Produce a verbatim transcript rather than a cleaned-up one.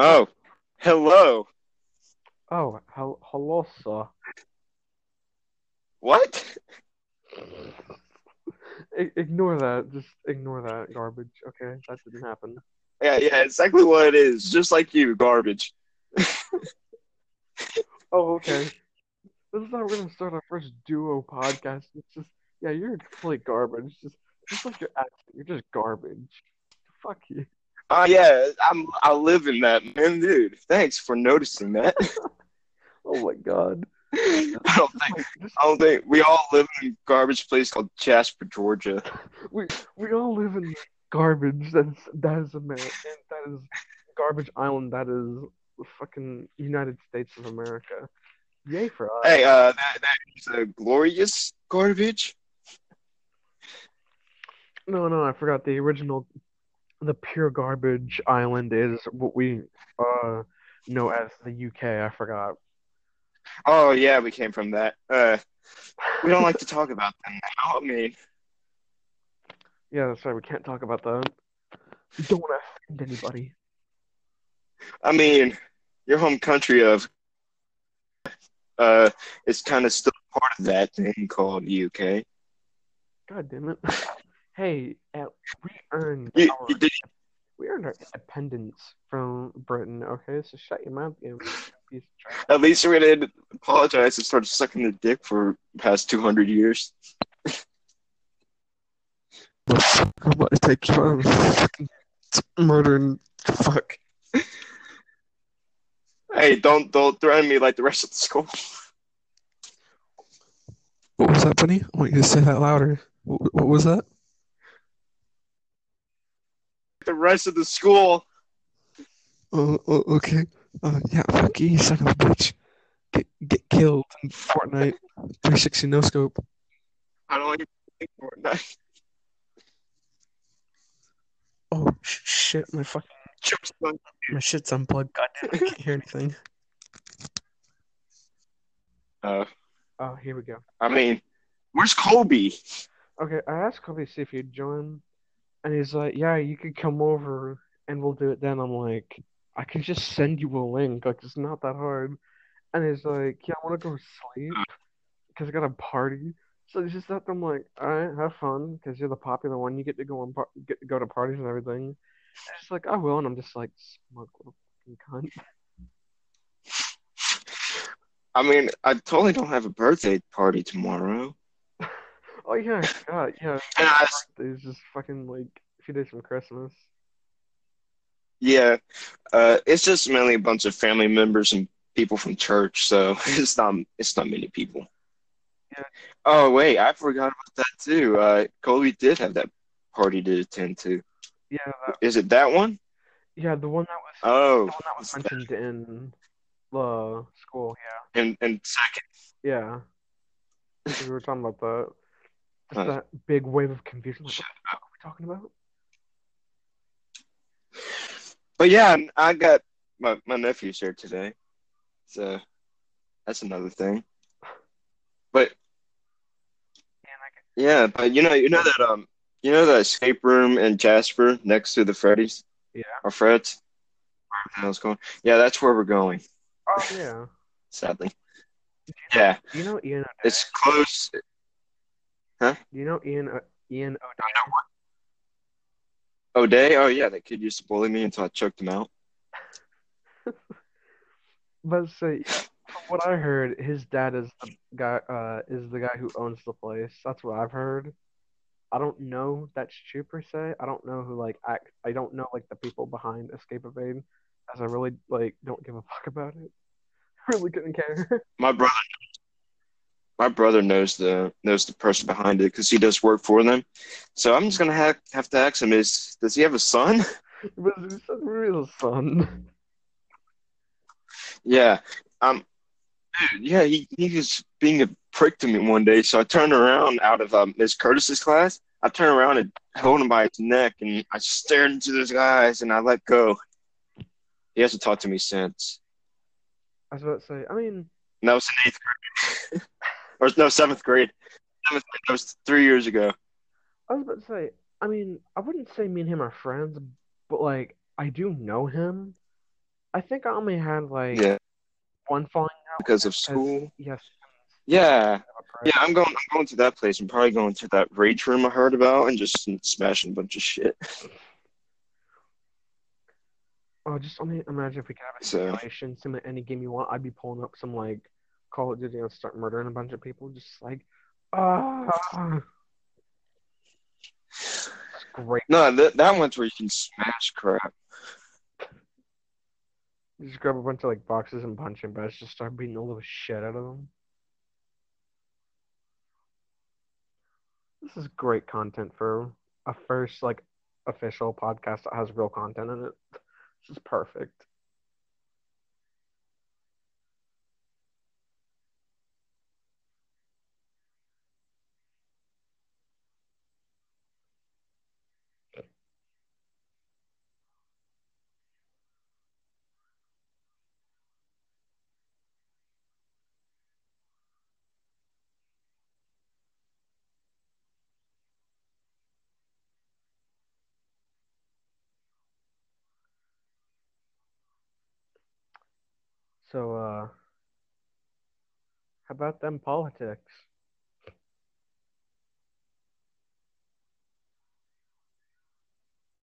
Oh, hello. Oh, hel- hello, sir. What? I- ignore that. Just ignore that garbage, okay? That didn't happen. Yeah, yeah, exactly what it is. Just like you, garbage. Oh, okay. This is how we're going to start our first duo podcast. It's just, yeah, you're complete garbage. Just, just like your accent, you're just garbage. Fuck you. Oh, uh, yeah, I'm, I live in that, man, dude. Thanks for noticing that. Oh, my God. I don't think, I don't think, we all live in a garbage place called Jasper, Georgia. We we all live in garbage. That is, that is America. That is Garbage Island. That is the fucking United States of America. Yay for us. Hey, uh, that, that is a glorious garbage. No, no, I forgot the original. The pure garbage island is what we uh, know as the U K. I forgot. Oh, yeah, we came from that. Uh, we don't like to talk about them now. I mean... Yeah, that's right. We can't talk about that. We don't want to offend anybody. I mean, your home country of... Uh, it's kind of still part of that thing called U K. God damn it. Hey, uh, we earned you, our, you we earned our independence from Britain, okay? So shut your mouth, you piece of trash. At least we didn't apologize and start sucking the dick for the past two hundred years. I'm about to take time fucking murder and fuck. Hey, don't, don't threaten me like the rest of the school. What was that, Bunny? I want you to say that louder. What, what was that? The rest of the school. Oh, oh okay. Uh, yeah, fuck you, son of a bitch. Get, get killed in Fortnite. three sixty no scope. I don't like Fortnite. Oh sh- shit! My fucking my shit's unplugged. Goddamn, I can't hear anything. Uh. Oh, here we go. I mean, where's Kobe? Okay, I asked Kobe to see if he'd join. And he's like, yeah, you could come over and we'll do it then. I'm like, I can just send you a link. Like, it's not that hard. And he's like, yeah, I want to go sleep because I got a party. So he's just that. I'm like, all right, have fun because you're the popular one. You get to go on par- get to go to parties and everything. And he's like, I will. And I'm just like, smug little fucking cunt. I mean, I totally don't have a birthday party tomorrow. Oh, yeah, God, yeah. It's was... just fucking, like, a few days from Christmas. Yeah. Uh, it's just mainly a bunch of family members and people from church, so it's not it's not many people. Yeah. Oh, wait, I forgot about that, too. Uh, Colby did have that party to attend to. Yeah. That... Is it that one? Yeah, the one that was, oh, the one that was mentioned that... in the school, yeah. And, and second. Yeah. We were talking about that. Just that big wave of confusion. Like, what the fuck are we talking about? But yeah, I got my, my nephew's here today. So that's another thing. But Man, I yeah, but you know you know that um you know that escape room in Jasper next to the Freddy's? Yeah. Or Fred's? Where the hell's going? Yeah, that's where we're going. Oh yeah. Sadly. Do you know, yeah. Do you know Ian O'Day? It's close. Huh? You know Ian uh, Ian O'Day? O'Day? Oh, yeah, that kid used to bully me until I choked him out. But say, from what I heard, his dad is the guy uh, is the guy who owns the place. That's what I've heard. I don't know that's true per se. I don't know who like I I don't know like the people behind Escape of Aiden, as I really like don't give a fuck about it. I really couldn't care. My brother. My brother knows the knows the person behind it because he does work for them. So I'm just gonna have, have to ask him: Is does he have a son? He's a real son. Yeah, um, dude, yeah, he, he was being a prick to me one day. So I turned around out of um, Miss Curtis's class. I turned around and held him by his neck, and I stared into his eyes, and I let go. He hasn't talked to me since. I was about to say. I mean, and that was in eighth grade. Or no, seventh grade. Seventh grade, that was three years ago. I was about to say, I mean, I wouldn't say me and him are friends, but, like, I do know him. I think I only had like yeah. one falling out because of school. Yes. Yeah. Yeah, I'm going. I'm going to that place. I'm probably going to that rage room I heard about and just smashing a bunch of shit. Oh, just only imagine if we could have a simulation, so. Sim any game you want. I'd be pulling up some like Call of Duty and start murdering a bunch of people. Just like, ah. Uh, great. No, that that one's where you can smash crap. You just grab a bunch of like boxes and punch them, but just start beating all the shit out of them. This is great content for a first like official podcast that has real content in it. This is perfect. So, uh, how about them politics?